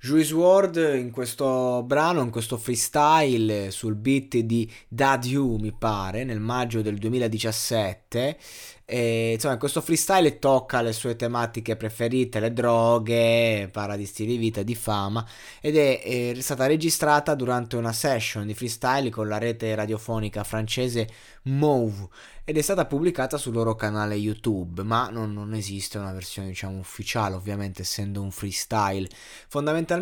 Juice WRLD in questo brano, in questo freestyle sul beat di Dad You, mi pare, nel maggio del 2017, e, insomma, in questo freestyle tocca le sue tematiche preferite, le droghe, parla di stile di vita, di fama, ed è stata registrata durante una session di freestyle con la rete radiofonica francese Move, ed è stata pubblicata sul loro canale YouTube, ma non esiste una versione, diciamo, ufficiale, ovviamente, essendo un freestyle. Fondamentalmente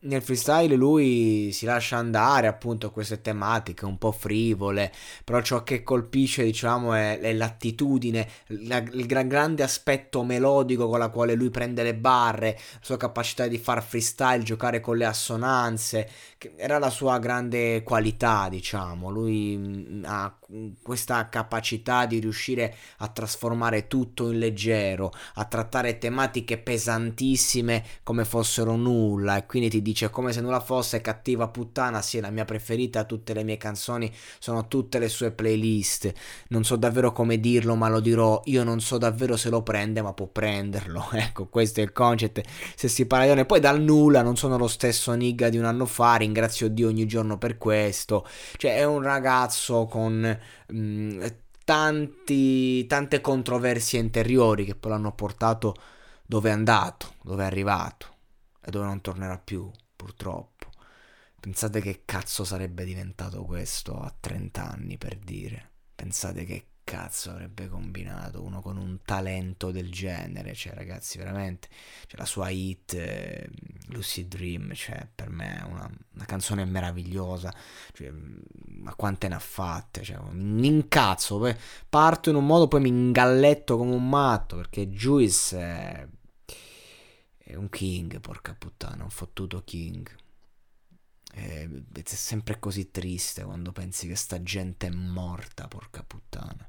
nel freestyle lui si lascia andare appunto a queste tematiche un po' frivole, però ciò che colpisce, diciamo, è l'attitudine, il grande aspetto melodico con la quale lui prende le barre, la sua capacità di far freestyle, giocare con le assonanze, che era la sua grande qualità, diciamo. Lui ha questa capacità di riuscire a trasformare tutto in leggero, a trattare tematiche pesantissime come fossero nulla, e quindi ti dice come se nulla fosse Cattiva puttana, sì, è la mia preferita, tutte le mie canzoni sono tutte le sue playlist, non so davvero come dirlo ma lo dirò, io non so davvero se lo prende ma può prenderlo, ecco, questo è il concept, se si paragona. Poi dal nulla, non sono lo stesso nigga di un anno fa, ringrazio Dio ogni giorno per questo, cioè è un ragazzo con tante controversie interiori che poi l'hanno portato dove è andato, dove è arrivato e dove non tornerà più, purtroppo. Pensate che cazzo sarebbe diventato questo a 30 anni, per dire, pensate che cazzo avrebbe combinato uno con un talento del genere, cioè ragazzi veramente, cioè, la sua hit Lucid Dream, cioè per me è una canzone meravigliosa, cioè, ma quante ne ha fatte, cioè, mi incazzo, poi parto in un modo poi mi ingalletto come un matto, perché Juice è un king, porca puttana, un fottuto king. È sempre così triste quando pensi che sta gente è morta, porca puttana.